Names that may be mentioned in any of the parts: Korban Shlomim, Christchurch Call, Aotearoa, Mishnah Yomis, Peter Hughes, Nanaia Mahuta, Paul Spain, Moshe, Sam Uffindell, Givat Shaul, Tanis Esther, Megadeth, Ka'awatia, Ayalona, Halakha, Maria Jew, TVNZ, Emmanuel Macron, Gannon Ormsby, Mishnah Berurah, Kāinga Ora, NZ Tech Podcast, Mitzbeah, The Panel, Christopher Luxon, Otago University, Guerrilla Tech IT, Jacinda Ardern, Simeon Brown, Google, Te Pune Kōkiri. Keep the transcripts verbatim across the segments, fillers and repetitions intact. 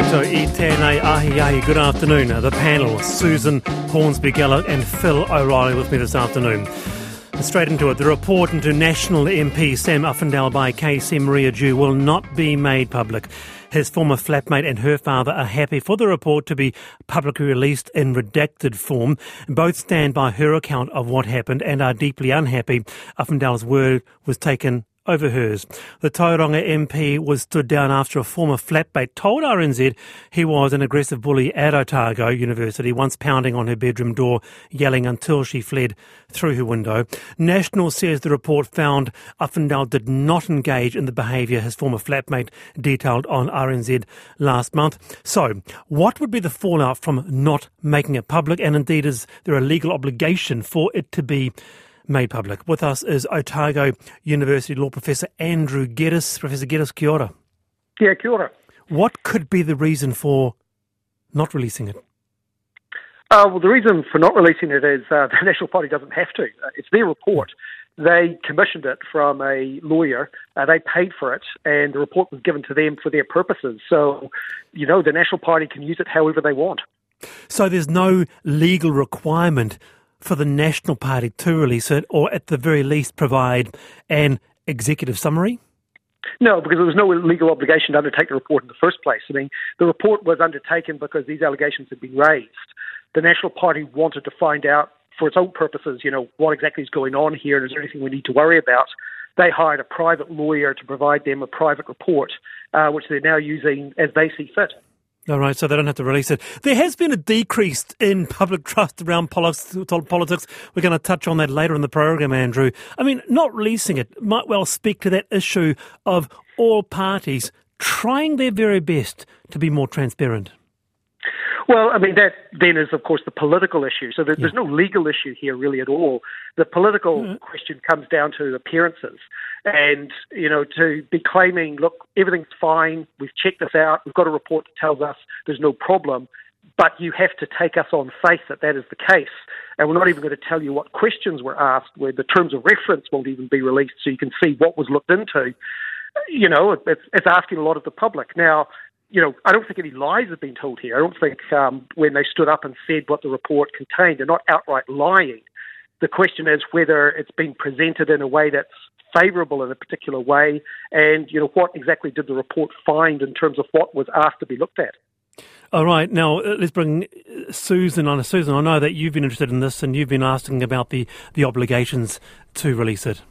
koutou I tēnei ahi ahi. Good afternoon. The panel, Susan Hornsby-Geluk and Phil O'Reilly with me this afternoon. Straight into it. The report into National M P Sam Uffindell by K C Maria Jew will not be made public. His former flatmate and her father are happy for the report to be publicly released in redacted form. Both stand by her account of what happened and are deeply unhappy Uffindell's word was taken over hers. The Tauranga M P was stood down after a former flatmate told R N Z he was an aggressive bully at Otago University, once pounding on her bedroom door, yelling until she fled through her window. National says the report found Uffindell did not engage in the behaviour his former flatmate detailed on R N Z last month. So, what would be the fallout from not making it public, and indeed is there a legal obligation for it to be made public? With us is Otago University Law Professor Andrew Geddes. Professor Geddes, kia ora. Yeah, kia ora. What could be the reason for not releasing it? Uh, well, the reason for not releasing it is uh, the National Party doesn't have to. Uh, it's their report. They commissioned it from a lawyer. Uh, they paid for it, and the report was given to them for their purposes. So, you know, the National Party can use it however they want. So there's no legal requirement for the National Party to release it, or at the very least provide an executive summary? No, because there was no legal obligation to undertake the report in the first place. I mean, the report was undertaken because these allegations had been raised. The National Party wanted to find out, for its own purposes, you know, what exactly is going on here and is there anything we need to worry about. They hired a private lawyer to provide them a private report, uh, which they're now using as they see fit. All right, so they don't have to release it. There has been a decrease in public trust around politics. We're going to touch on that later in the program, Andrew. I mean, not releasing it might well speak to that issue of all parties trying their very best to be more transparent. Well, I mean, that then is, of course, the political issue. So there's, yeah. there's no legal issue here really at all. The political yeah. question comes down to appearances. And, you know, to be claiming, look, everything's fine, we've checked this out, we've got a report that tells us there's no problem, but you have to take us on faith that that is the case. And we're not even going to tell you what questions were asked, where the terms of reference won't even be released so you can see what was looked into. You know, it's, it's asking a lot of the public. Now, you know, I don't think any lies have been told here. I don't think um, when they stood up and said what the report contained, they're not outright lying. The question is whether it's been presented in a way that's favourable in a particular way, and, you know, what exactly did the report find in terms of what was asked to be looked at? All right, now let's bring Susan on. Susan, I know that you've been interested in this and you've been asking about the, the obligations to release it.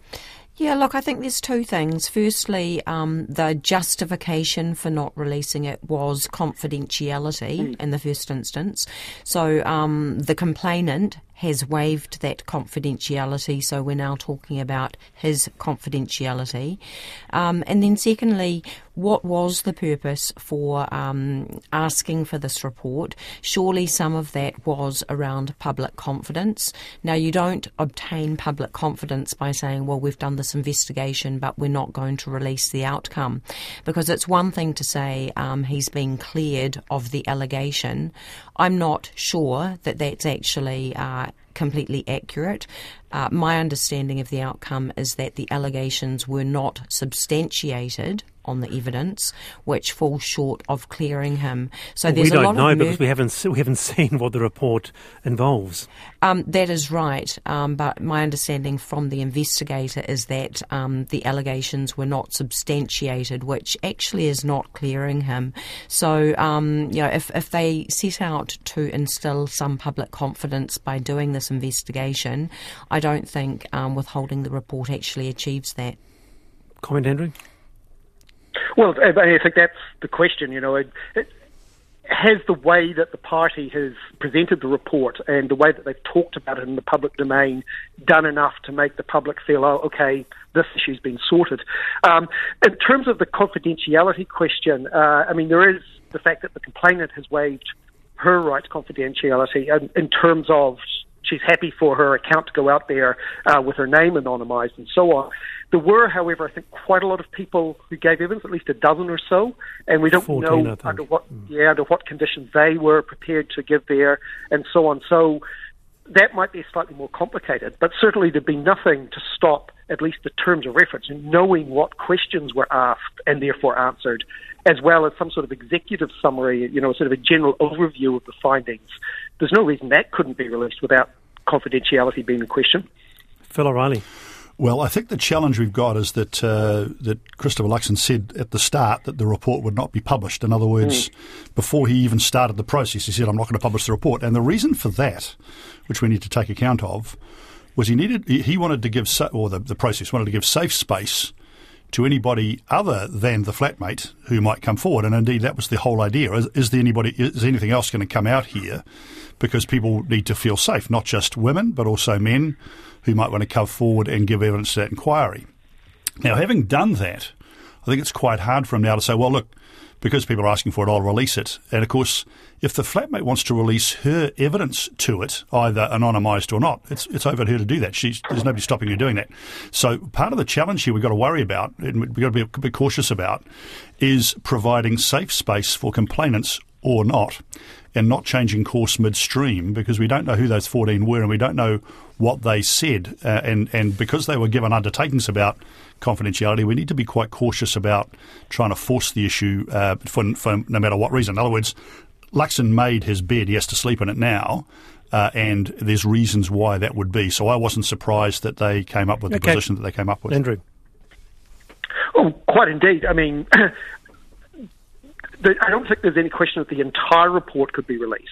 Yeah, look, I think there's two things. Firstly, um, the justification for not releasing it was confidentiality in the first instance. So um, the complainant has waived that confidentiality, so we're now talking about his confidentiality. Um, and then secondly, what was the purpose for um, asking for this report? Surely some of that was around public confidence. Now, you don't obtain public confidence by saying, well, we've done this investigation, but we're not going to release the outcome. Because it's one thing to say um, he's been cleared of the allegation. I'm not sure that that's actually uh, completely accurate. Uh, my understanding of the outcome is that the allegations were not substantiated on the evidence, which falls short of clearing him. So there's well, we a lot know, of we don't know because we haven't we haven't seen what the report involves. Um, that is right, um, but my understanding from the investigator is that um, the allegations were not substantiated, which actually is not clearing him. So um, you know, if if they set out to instill some public confidence by doing this investigation, I I don't think um, withholding the report actually achieves that. Comment, Andrew? Well, I think that's the question. You know, it, it, has the way that the party has presented the report and the way that they've talked about it in the public domain done enough to make the public feel, oh, okay, this issue's been sorted? Um, in terms of the confidentiality question, uh, I mean, there is the fact that the complainant has waived her right to confidentiality in, in terms of she's happy for her account to go out there uh, with her name anonymised and so on. There were, however, I think quite a lot of people who gave evidence, at least a dozen or so, and we don't fourteen, know under what, mm. yeah, under what conditions they were prepared to give there and so on. So that might be slightly more complicated, but certainly there'd be nothing to stop at least the terms of reference and knowing what questions were asked and therefore answered as well as some sort of executive summary, you know, sort of a general overview of the findings. There's no reason that couldn't be released without confidentiality being in question. Phil O'Reilly. Well, I think the challenge we've got is that uh, that Christopher Luxon said at the start that the report would not be published. In other words, mm. before he even started the process, he said, I'm not going to publish the report. And the reason for that, which we need to take account of, was he needed he wanted to give, or the, the process wanted to give safe space to anybody other than the flatmate who might come forward. And indeed, that was the whole idea. Is, is there anybody, is anything else going to come out here? Because people need to feel safe, not just women, but also men who might want to come forward and give evidence to that inquiry. Now, having done that, I think it's quite hard for him now to say, well, look, because people are asking for it, I'll release it. And, of course, if the flatmate wants to release her evidence to it, either anonymised or not, it's it's over to her to do that. She's, there's nobody stopping her doing that. So part of the challenge here we've got to worry about, and we've got to be a bit cautious about, is providing safe space for complainants or not, and not changing course midstream, because we don't know who those fourteen were and we don't know what they said. Uh, and, and because they were given undertakings about confidentiality, we need to be quite cautious about trying to force the issue uh, for, for no matter what reason. In other words, Luxon made his bed. He has to sleep in it now. Uh, and there's reasons why that would be. So I wasn't surprised that they came up with okay. the position that they came up with. Andrew. Oh, quite indeed. I mean... I don't think there's any question that the entire report could be released,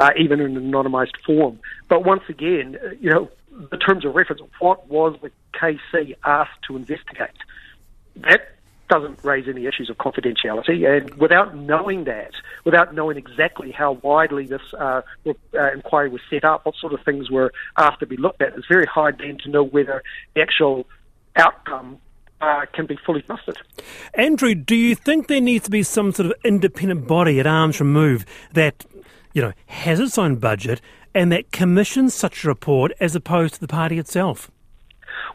uh, even in an anonymised form. But once again, you know, the terms of reference, what was the K C asked to investigate? That doesn't raise any issues of confidentiality. And without knowing that, without knowing exactly how widely this uh, uh, inquiry was set up, what sort of things were asked to be looked at, it's very hard then to know whether the actual outcome Uh, can be fully trusted. Andrew, do you think there needs to be some sort of independent body at arm's remove that, you know, has its own budget and that commissions such a report as opposed to the party itself?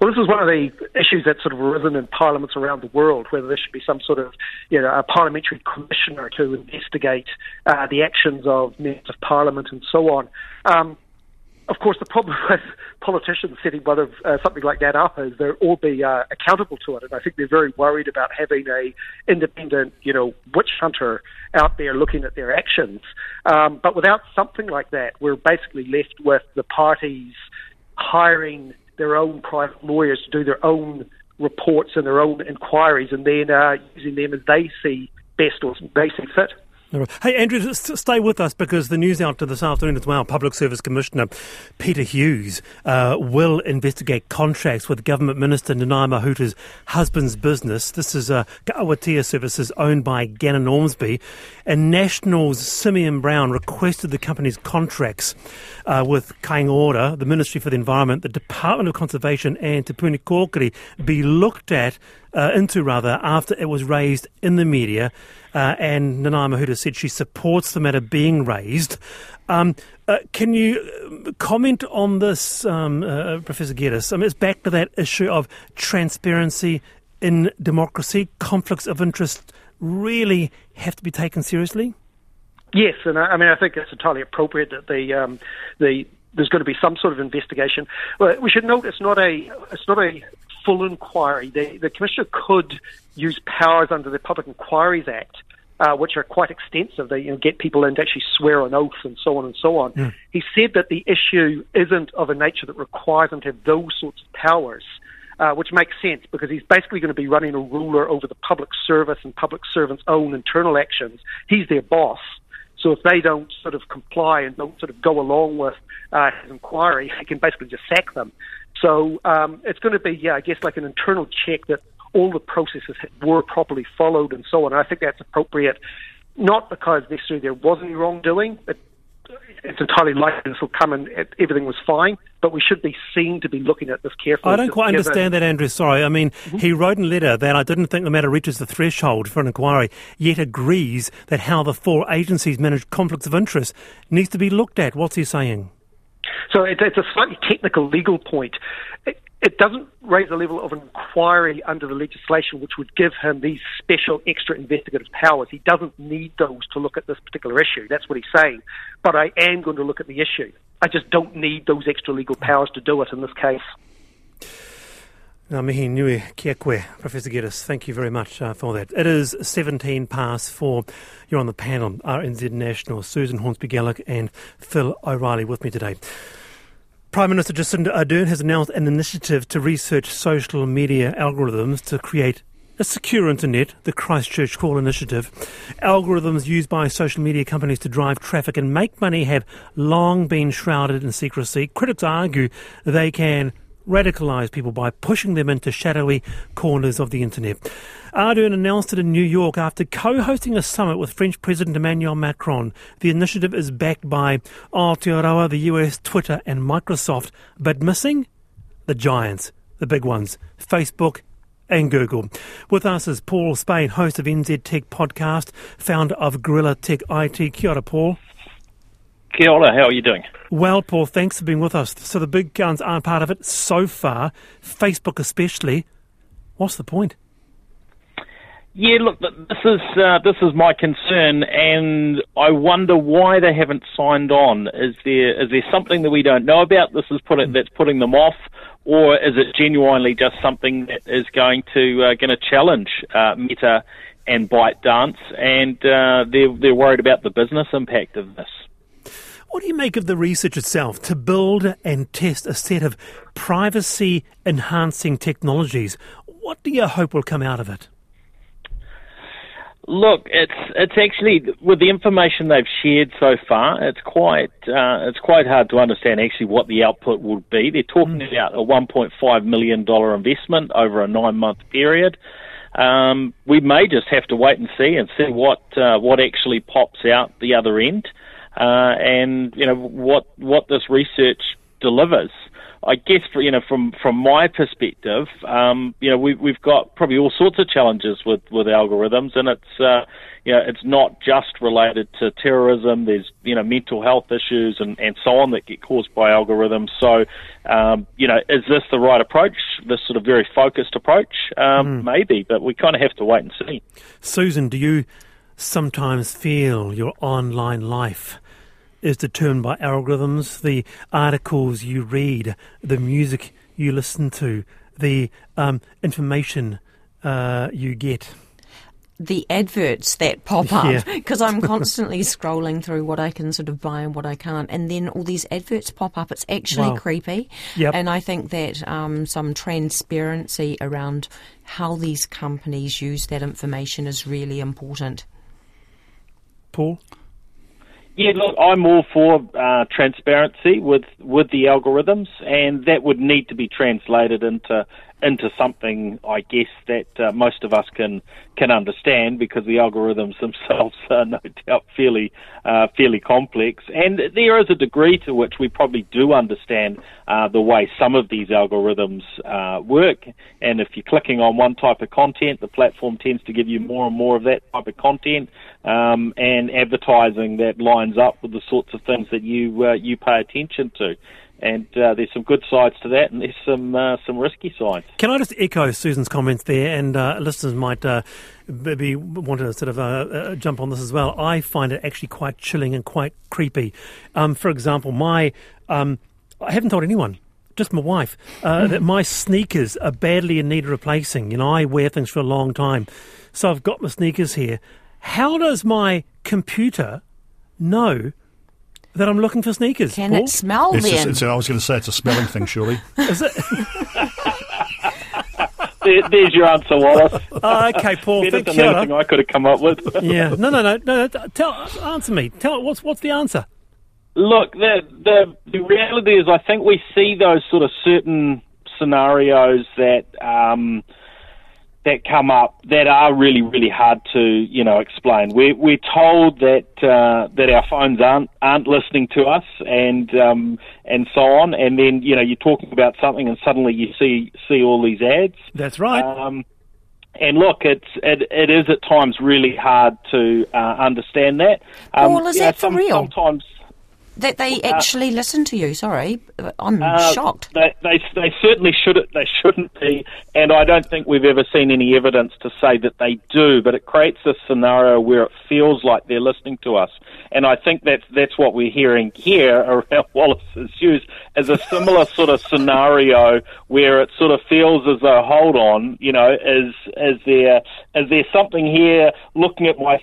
Well, this is one of the issues that's sort of arisen in parliaments around the world, whether there should be some sort of, you know, a parliamentary commissioner to investigate uh, the actions of members of parliament and so on. Um, Of course, the problem with politicians setting one of, uh, something like that up is they'll all be uh, accountable to it, and I think they're very worried about having a independent, you know, witch hunter out there looking at their actions. Um, but without something like that, we're basically left with the parties hiring their own private lawyers to do their own reports and their own inquiries, and then uh, using them as they see best or they see fit. Hey, Andrew, stay with us because the news out this afternoon as well, Public Service Commissioner Peter Hughes uh, will investigate contracts with Government Minister Nanaia Mahuta's husband's business. This is uh, Ka'awatia Services owned by Gannon Ormsby. And National's Simeon Brown requested the company's contracts uh, with Kāinga Ora, the Ministry for the Environment, the Department of Conservation and Te Pune Kōkiri be looked at Uh, into rather after it was raised in the media, uh, and Nanaia Mahuta said she supports the matter being raised. Um, uh, can you comment on this, um, uh, Professor Geddes? I mean, it's back to that issue of transparency in democracy. Conflicts of interest really have to be taken seriously. Yes, and I, I mean I think it's entirely appropriate that the um, the there's going to be some sort of investigation. Well, we should note it's not a it's not a full inquiry. The, the Commissioner could use powers under the Public Inquiries Act, uh, which are quite extensive. They, you know, get people in to actually swear on oaths and so on and so on. Yeah. He said that the issue isn't of a nature that requires them to have those sorts of powers, uh, which makes sense because he's basically going to be running a ruler over the public service and public servants' own internal actions. He's their boss. So if they don't sort of comply and don't sort of go along with uh, his inquiry, he can basically just sack them. So um, it's going to be, yeah, I guess, like an internal check that all the processes were properly followed and so on. And I think that's appropriate, not because necessarily there was any wrongdoing. It, it's entirely likely this will come and everything was fine, but we should be seen to be looking at this carefully. I don't quite together. understand that, Andrew, sorry. I mean, mm-hmm. he wrote in a letter that I didn't think the matter reaches the threshold for an inquiry, yet agrees that how the four agencies manage conflicts of interest needs to be looked at. What's he saying? So it's a slightly technical legal point. It, it doesn't raise the level of an inquiry under the legislation, which would give him these special extra investigative powers. He doesn't need those to look at this particular issue. That's what he's saying. But I am going to look at the issue. I just don't need those extra legal powers to do it in this case. Ngā mihi nui kia koe, Professor Geddes, thank you very much uh, for that. It is seventeen past four. You're on the panel, R N Z National, Susan Hornsby-Geluk and Phil O'Reilly with me today. Prime Minister Jacinda Ardern has announced an initiative to research social media algorithms to create a secure internet, the Christchurch Call initiative. Algorithms used by social media companies to drive traffic and make money have long been shrouded in secrecy. Critics argue they can radicalise people by pushing them into shadowy corners of the internet. Ardern announced it in New York after co-hosting a summit with French President Emmanuel Macron. The initiative is backed by Aotearoa, the U S, Twitter and Microsoft, but missing the giants, the big ones, Facebook and Google. With us is Paul Spain, host of N Z Tech Podcast, founder of Guerrilla Tech I T. Kia ora, Paul. Kia ora, how are you doing? Well, Paul, thanks for being with us. So the big guns aren't part of it so far, Facebook especially. What's the point? Yeah, look, this is uh, this is my concern, and I wonder why they haven't signed on. Is there is there something that we don't know about? This is put, that's putting them off, or is it genuinely just something that is going to uh, going to challenge uh, Meta and ByteDance, and uh, they're they're worried about the business impact of this. What do you make of the research itself to build and test a set of privacy-enhancing technologies? What do you hope will come out of it? Look, it's it's actually, with the information they've shared so far, it's quite uh, it's quite hard to understand actually what the output would be. They're talking mm. about a one point five million dollars investment over a nine-month period. Um, we may just have to wait and see and see what uh, what actually pops out the other end, uh, and you know what what this research delivers. I guess, for, you know, from, from my perspective, um, you know, we, we've got probably all sorts of challenges with, with algorithms, and it's, uh, you know, it's not just related to terrorism. There's, you know, mental health issues and, and so on that get caused by algorithms. So, um, you know, is this the right approach? This sort of very focused approach? Um, mm. Maybe, but we kind of have to wait and see. Susan, do you sometimes feel your online life is determined by algorithms? The articles you read, the music you listen to, the um, information uh, you get. The adverts that pop up, because yeah. I'm constantly scrolling through what I can sort of buy and what I can't, and then all these adverts pop up. It's actually wow. creepy, yep. and I think that um, some transparency around how these companies use that information is really important. Paul? Yeah, look, I'm all for uh, transparency with, with the algorithms, and that would need to be translated into into something, I guess, that uh, most of us can can understand, because the algorithms themselves are no doubt fairly uh, fairly complex, and there is a degree to which we probably do understand uh, the way some of these algorithms uh, work. And if you're clicking on one type of content, the platform tends to give you more and more of that type of content, um, and advertising that lines up with the sorts of things that you uh, you pay attention to. And uh, there's some good sides to that, and there's some uh, some risky sides. Can I just echo Susan's comments there? And uh, listeners might uh, maybe want to sort of uh, uh, jump on this as well. I find it actually quite chilling and quite creepy. Um, for example, my um, I haven't told anyone, just my wife, uh, that my sneakers are badly in need of replacing. You know, I wear things for a long time, so I've got my sneakers here. How does my computer know that I'm looking for sneakers? Can Paul? It smell it's then? Just, it's, I was going to say it's a smelling thing, surely. Is it? there, there's your answer, Wallace. Oh, okay, Paul. Better than anything I could have come up with. yeah, no, no, no, no. Tell, answer me. Tell what's what's the answer? Look, the, the the reality is, I think we see those sort of certain scenarios that Um, that come up that are really, really hard to, you know, explain. We're, we're told that uh, that our phones aren't aren't listening to us, and um, and so on. And then, you know, you're talking about something, and suddenly you see see all these ads. That's right. Um, and look, it's it, it is at times really hard to uh, understand that. Um, well, is that for real? Sometimes. That they actually uh, listen to you, sorry. I'm uh, shocked. They, they they certainly shouldn't, they shouldn't be, and I don't think we've ever seen any evidence to say that they do, but it creates a scenario where it feels like they're listening to us. And I think that's, that's what we're hearing here around Wallace's views, is a similar sort of scenario where it sort of feels as though, hold on, you know, is, is, there, is there something here looking at my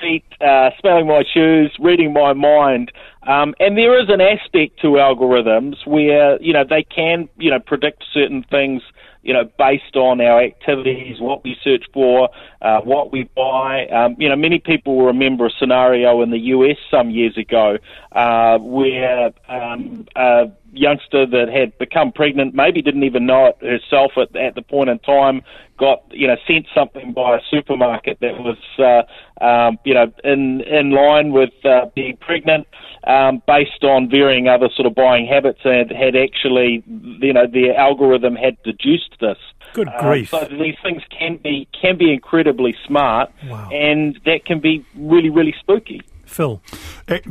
feet, uh, smelling my shoes, reading my mind? Um, and there is an aspect to algorithms where, you know, they can, you know, predict certain things, you know, based on our activities, what we search for, uh, what we buy. Um, you know, many people will remember a scenario in the U S some years ago uh, where um, a youngster that had become pregnant, maybe didn't even know it herself at, at the point in time, got, you know, sent something by a supermarket that was, uh, um, you know, in, in line with uh, being pregnant, um, based on varying other sort of buying habits, and had actually, you know, the algorithm had deduced this. Good grief. Uh, so these things can be can be incredibly smart, wow. And that can be really, really spooky. Phil.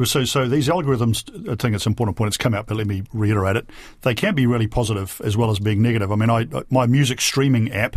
So, so these algorithms, I think it's an important point, it's come out, but let me reiterate it. They can be really positive as well as being negative. I mean, I my music streaming app,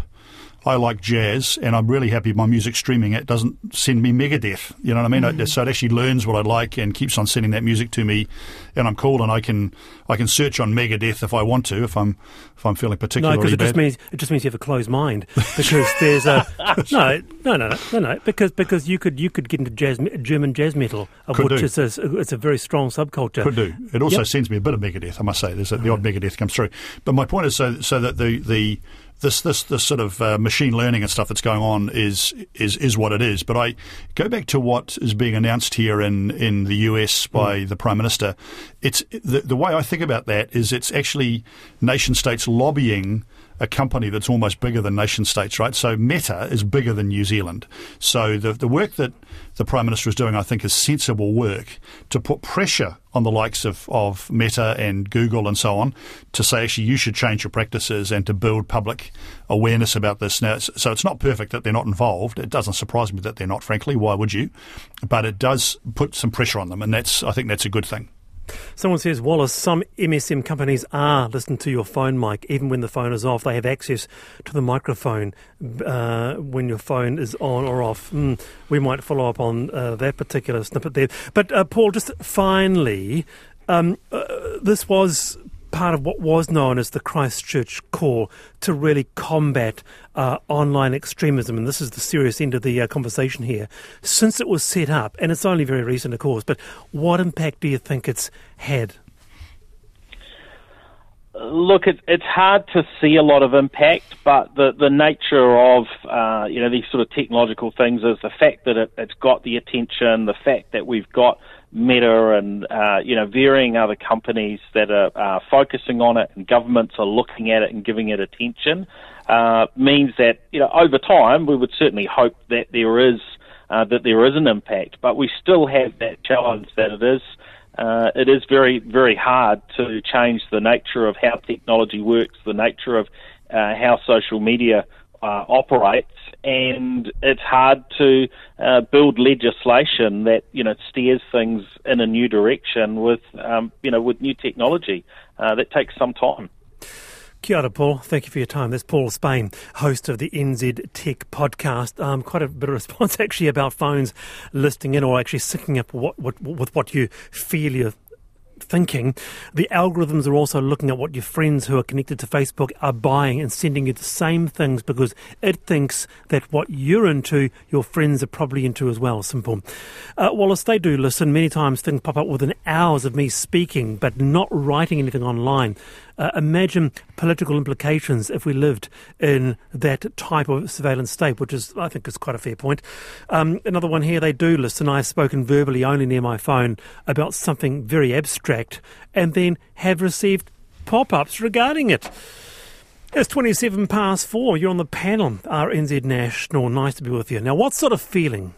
I like jazz, and I'm really happy my music streaming app doesn't send me Megadeth. You know what I mean? Mm. So it actually learns what I like and keeps on sending that music to me, and I'm cool, and I can I can search on Megadeth if I want to, if I'm if I'm feeling particularly bad. No, because it just means it just means you have a closed mind, because there's a no no no no no because because you could you could get into jazz, German jazz metal, of could which is a, it's a very strong subculture. Could do. It also yep. sends me a bit of Megadeth, I must say. There's a, the odd Megadeth comes through, but my point is so so that the the This this this sort of uh, machine learning and stuff that's going on is is is what it is. But I go back to what is being announced here in, in the U S by mm. the Prime Minister. It's the, the way I think about that is it's actually nation states lobbying a company that's almost bigger than nation states, right? So Meta is bigger than New Zealand. So the the work that the Prime Minister is doing, I think, is sensible work to put pressure on the likes of, of Meta and Google and so on to say, actually, you should change your practices and to build public awareness about this. Now, it's, so it's not perfect that they're not involved. It doesn't surprise me that they're not, frankly. Why would you? But it does put some pressure on them, and that's I think that's a good thing. Someone says, Wallace, some M S M companies are listening to your phone mic. Even when the phone is off, they have access to the microphone uh, when your phone is on or off. Mm, we might follow up on uh, that particular snippet there. But, uh, Paul, just finally, um, uh, this was part of what was known as the Christchurch Call to really combat uh, online extremism, and this is the serious end of the uh, conversation here. Since it was set up, and it's only very recent, of course, but what impact do you think it's had? Look, it, it's hard to see a lot of impact, but the, the nature of uh, you know these sort of technological things is the fact that it, it's got the attention, the fact that we've got Meta and uh, you know varying other companies that are uh, focusing on it, and governments are looking at it and giving it attention, uh, means that you know over time we would certainly hope that there is uh, that there is an impact, but we still have that challenge that it is. Uh, it is very, very hard to change the nature of how technology works, the nature of uh, how social media uh, operates, and it's hard to uh, build legislation that you know steers things in a new direction with um, you know with new technology. Uh, that takes some time. Kia ora, Paul. Thank you for your time. That's Paul Spain, host of the N Z Tech Podcast. Um, quite a bit of response, actually, about phones listening in or actually syncing up what, what, with what you feel you're thinking. The algorithms are also looking at what your friends who are connected to Facebook are buying and sending you the same things because it thinks that what you're into, your friends are probably into as well. Simple. Uh, Wallace, they do listen. Many times things pop up within hours of me speaking but not writing anything online. Uh, imagine political implications if we lived in that type of surveillance state, which is, I think, is quite a fair point. Um, another one here, they do listen. I've spoken verbally only near my phone about something very abstract and then have received pop-ups regarding it. It's twenty-seven past four. You're on The Panel, R N Z National. Nice to be with you. Now, what sort of feeling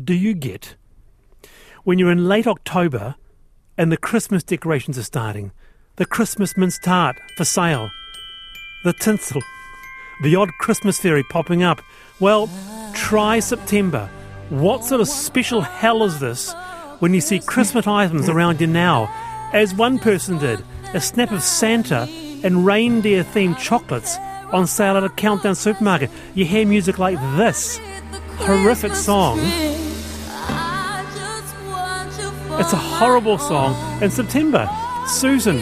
do you get when you're in late October and the Christmas decorations are starting? The Christmas mince tart for sale, the tinsel, the odd Christmas fairy popping up. Well, try September. What sort of special hell is this when you see Christmas items around you now, as one person did, a snap of Santa and reindeer-themed chocolates on sale at a Countdown supermarket. You hear music like this horrific song. It's a horrible song in September. Susan,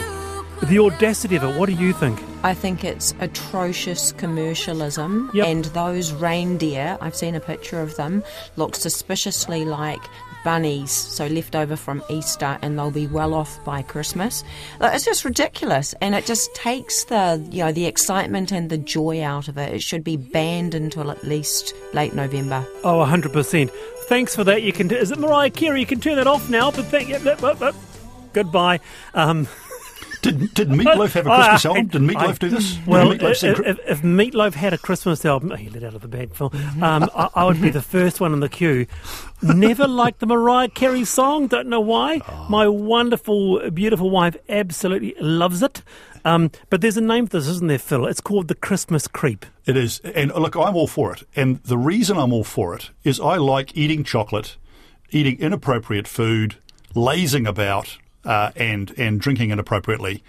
the audacity of it, what do you think? I think it's atrocious commercialism, yep. And those reindeer, I've seen a picture of them, look suspiciously like bunnies, so left over from Easter, and they'll be well off by Christmas. It's just ridiculous, and it just takes the, you know, the excitement and the joy out of it. It should be banned until at least late November. Oh, one hundred percent. Thanks for that. You can. Is it Mariah Carey? You can turn that off now, but thank you. Goodbye. Um... Did, did Meatloaf have a Christmas uh, album? Did Meatloaf I, do this? Well, Meatloaf if, if, if Meatloaf had a Christmas album, he let out of the bag, Phil, um, I, I would be the first one in the queue. Never liked the Mariah Carey song, don't know why. Oh. My wonderful, beautiful wife absolutely loves it. Um, but there's a name for this, isn't there, Phil? It's called the Christmas creep. It is. And look, I'm all for it. And the reason I'm all for it is I like eating chocolate, eating inappropriate food, lazing about, Uh, and and drinking inappropriately.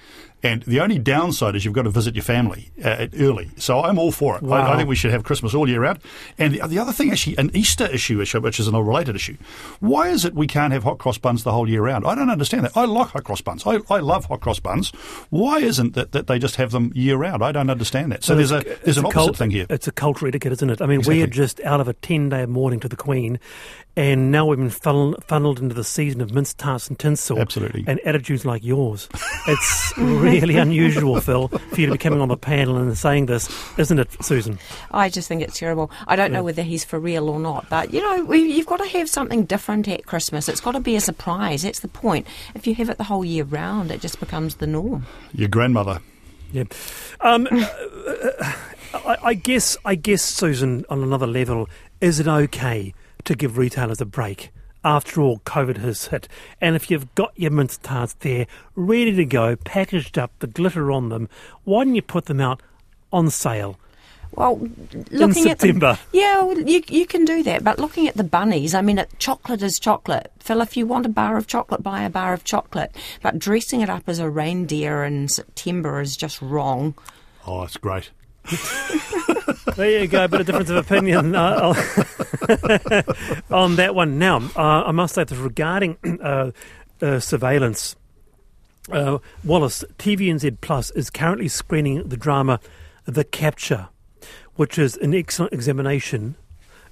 And the only downside is you've got to visit your family uh, early. So I'm all for it. Wow. I, I think we should have Christmas all year round. And the, the other thing, actually, an Easter issue, which is an unrelated issue. Why is it we can't have hot cross buns the whole year round? I don't understand that. I like hot cross buns. I, I love hot cross buns. Why isn't that that they just have them year round? I don't understand that. So well, there's a there's an a opposite cult, thing here. It's a cultural etiquette, isn't it? I mean, exactly. We are just out of a ten-day mourning to the Queen. And now we've been funneled, funneled into the season of mince tarts and tinsel. Absolutely. And attitudes like yours. It's really unusual, Phil, for you to be coming on the panel and saying this, isn't it, Susan? I just think it's terrible. I don't yeah. know whether he's for real or not, but, you know, we, you've got to have something different at Christmas. It's got to be a surprise. That's the point. If you have it the whole year round, it just becomes the norm. Your grandmother. Yeah. Um, I, I guess, I guess, Susan, on another level, is it okay to give retailers a break? After all, COVID has hit. And if you've got your mince tarts there, ready to go, packaged up, the glitter on them, why don't you put them out on sale? Well, looking in September. At the, yeah, well, you you can do that. But looking at the bunnies, I mean, it, chocolate is chocolate. Phil, if you want a bar of chocolate, buy a bar of chocolate. But dressing it up as a reindeer in September is just wrong. Oh, it's great. There you go, a bit of difference of opinion uh, on that one. Now, uh, I must say that regarding uh, uh, surveillance, uh, Wallace, T V N Z Plus is currently screening the drama The Capture, which is an excellent examination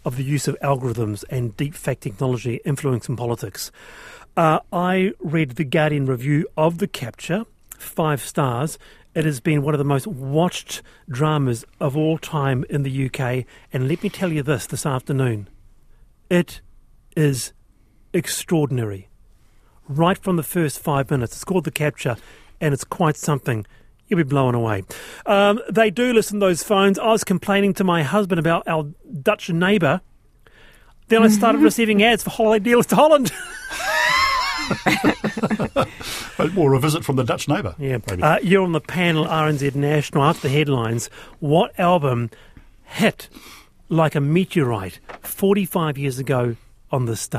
of the use of algorithms and deep fake technology influencing politics. Uh, I read the Guardian review of The Capture, five stars. It has been one of the most watched dramas of all time in the U K. And let me tell you this this afternoon. It is extraordinary. Right from the first five minutes. It's called The Capture, and it's quite something. You'll be blown away. Um, they do listen to those phones. I was complaining to my husband about our Dutch neighbour. Then I started receiving ads for holiday deals to Holland. Or a visit from the Dutch neighbour. Yeah, uh, you're on the panel, R N Z National. After the headlines, what album hit like a meteorite forty-five years ago on this day?